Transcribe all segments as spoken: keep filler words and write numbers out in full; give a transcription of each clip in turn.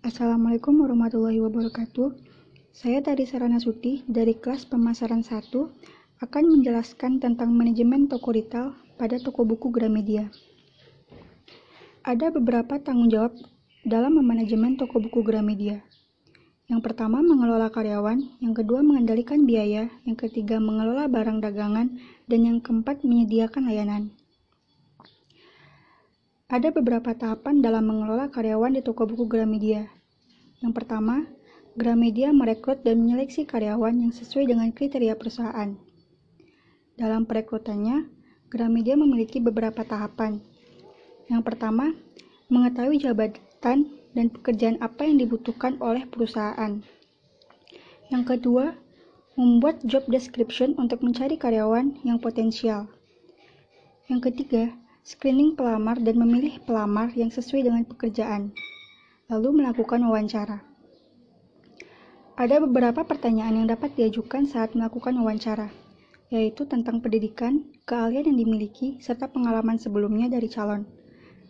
Assalamualaikum warahmatullahi wabarakatuh. Saya Tari Saranasuti dari kelas pemasaran satu akan menjelaskan tentang manajemen toko retail pada toko buku Gramedia. Ada beberapa tanggung jawab dalam memanajemen toko buku Gramedia. Yang pertama, mengelola karyawan, yang kedua mengendalikan biaya, yang ketiga mengelola barang dagangan, dan yang keempat menyediakan layanan. Ada beberapa tahapan dalam mengelola karyawan di toko buku Gramedia. Yang pertama, Gramedia merekrut dan menyeleksi karyawan yang sesuai dengan kriteria perusahaan. Dalam perekrutannya, Gramedia memiliki beberapa tahapan. Yang pertama, mengetahui jabatan dan pekerjaan apa yang dibutuhkan oleh perusahaan. Yang kedua, membuat job description untuk mencari karyawan yang potensial. Yang ketiga, screening pelamar dan memilih pelamar yang sesuai dengan pekerjaan, lalu melakukan wawancara. Ada beberapa pertanyaan yang dapat diajukan saat melakukan wawancara, yaitu tentang pendidikan, keahlian yang dimiliki, serta pengalaman sebelumnya dari calon.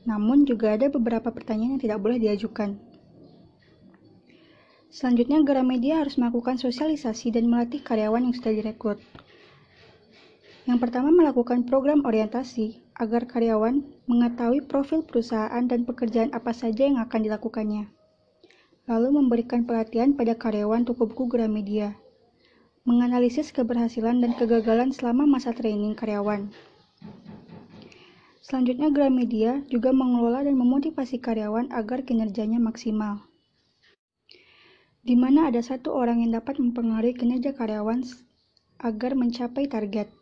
Namun juga ada beberapa pertanyaan yang tidak boleh diajukan. Selanjutnya, Gramedia harus melakukan sosialisasi dan melatih karyawan yang sudah direkrut. Yang pertama, melakukan program orientasi agar karyawan mengetahui profil perusahaan dan pekerjaan apa saja yang akan dilakukannya. Lalu memberikan pelatihan pada karyawan toko buku Gramedia, menganalisis keberhasilan dan kegagalan selama masa training karyawan. Selanjutnya, Gramedia juga mengelola dan memotivasi karyawan agar kinerjanya maksimal, di mana ada satu orang yang dapat mempengaruhi kinerja karyawan agar mencapai target.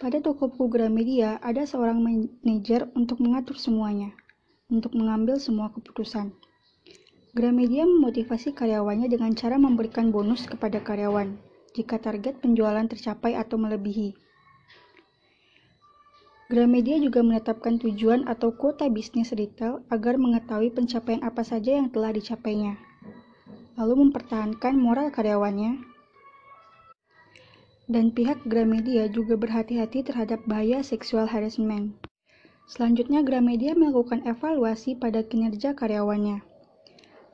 Pada toko buku Gramedia, ada seorang manajer untuk mengatur semuanya, untuk mengambil semua keputusan. Gramedia memotivasi karyawannya dengan cara memberikan bonus kepada karyawan jika target penjualan tercapai atau melebihi. Gramedia juga menetapkan tujuan atau kuota bisnis retail agar mengetahui pencapaian apa saja yang telah dicapainya, lalu mempertahankan moral karyawannya. Dan pihak Gramedia juga berhati-hati terhadap bahaya seksual harassment. Selanjutnya, Gramedia melakukan evaluasi pada kinerja karyawannya.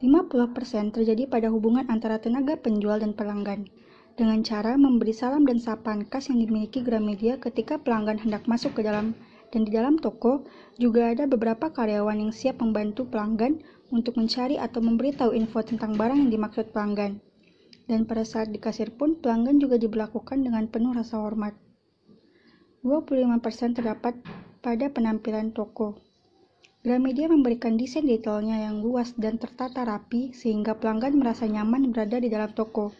lima puluh persen terjadi pada hubungan antara tenaga penjual dan pelanggan, dengan cara memberi salam dan sapaan khas yang dimiliki Gramedia ketika pelanggan hendak masuk ke dalam, dan di dalam toko juga ada beberapa karyawan yang siap membantu pelanggan untuk mencari atau memberitahu info tentang barang yang dimaksud pelanggan. Dan pada saat di kasir pun, pelanggan juga diberlakukan dengan penuh rasa hormat. dua puluh lima persen terdapat pada penampilan toko. Gramedia memberikan desain detailnya yang luas dan tertata rapi sehingga pelanggan merasa nyaman berada di dalam toko,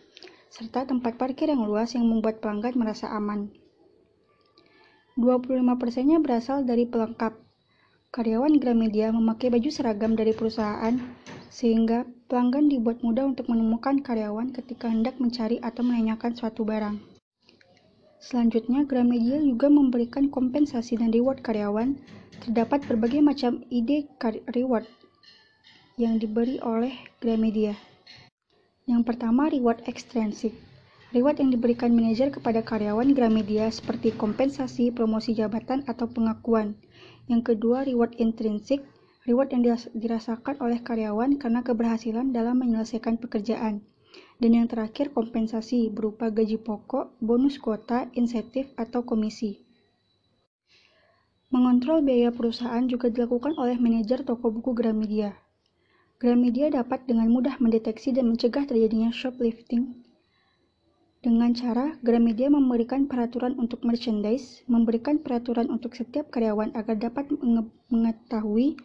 serta tempat parkir yang luas yang membuat pelanggan merasa aman. dua puluh lima persen-nya berasal dari pelengkap. Karyawan Gramedia memakai baju seragam dari perusahaan sehingga pelanggan dibuat mudah untuk menemukan karyawan ketika hendak mencari atau menanyakan suatu barang. Selanjutnya, Gramedia juga memberikan kompensasi dan reward karyawan. Terdapat berbagai macam ide reward yang diberi oleh Gramedia. Yang pertama, reward ekstrinsik. Reward yang diberikan manajer kepada karyawan Gramedia seperti kompensasi, promosi jabatan, atau pengakuan. Yang kedua, reward intrinsik. Reward yang dirasakan oleh karyawan karena keberhasilan dalam menyelesaikan pekerjaan. Dan yang terakhir, kompensasi berupa gaji pokok, bonus kuota, insentif, atau komisi. Mengontrol biaya perusahaan juga dilakukan oleh manajer toko buku Gramedia. Gramedia dapat dengan mudah mendeteksi dan mencegah terjadinya shoplifting. Dengan cara, Gramedia memberikan peraturan untuk merchandise, memberikan peraturan untuk setiap karyawan agar dapat mengetahui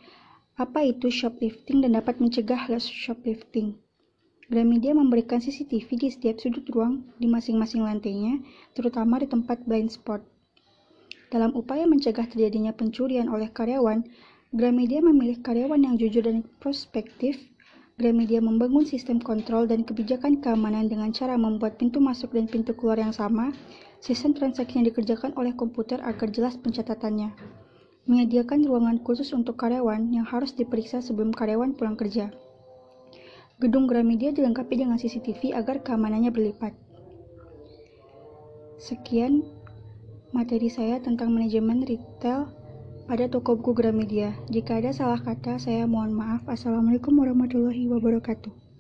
apa itu shoplifting dan dapat mencegah shoplifting. Gramedia memberikan C C T V di setiap sudut ruang di masing-masing lantainya, terutama di tempat blind spot. Dalam upaya mencegah terjadinya pencurian oleh karyawan, Gramedia memilih karyawan yang jujur dan prospektif. Gramedia membangun sistem kontrol dan kebijakan keamanan dengan cara membuat pintu masuk dan pintu keluar yang sama. Sistem transaksi yang dikerjakan oleh komputer agar jelas pencatatannya. Menyediakan ruangan khusus untuk karyawan yang harus diperiksa sebelum karyawan pulang kerja. Gedung Gramedia dilengkapi dengan C C T V agar keamanannya berlipat. Sekian materi saya tentang manajemen retail pada toko buku Gramedia. Jika ada salah kata, saya mohon maaf. Assalamualaikum warahmatullahi wabarakatuh.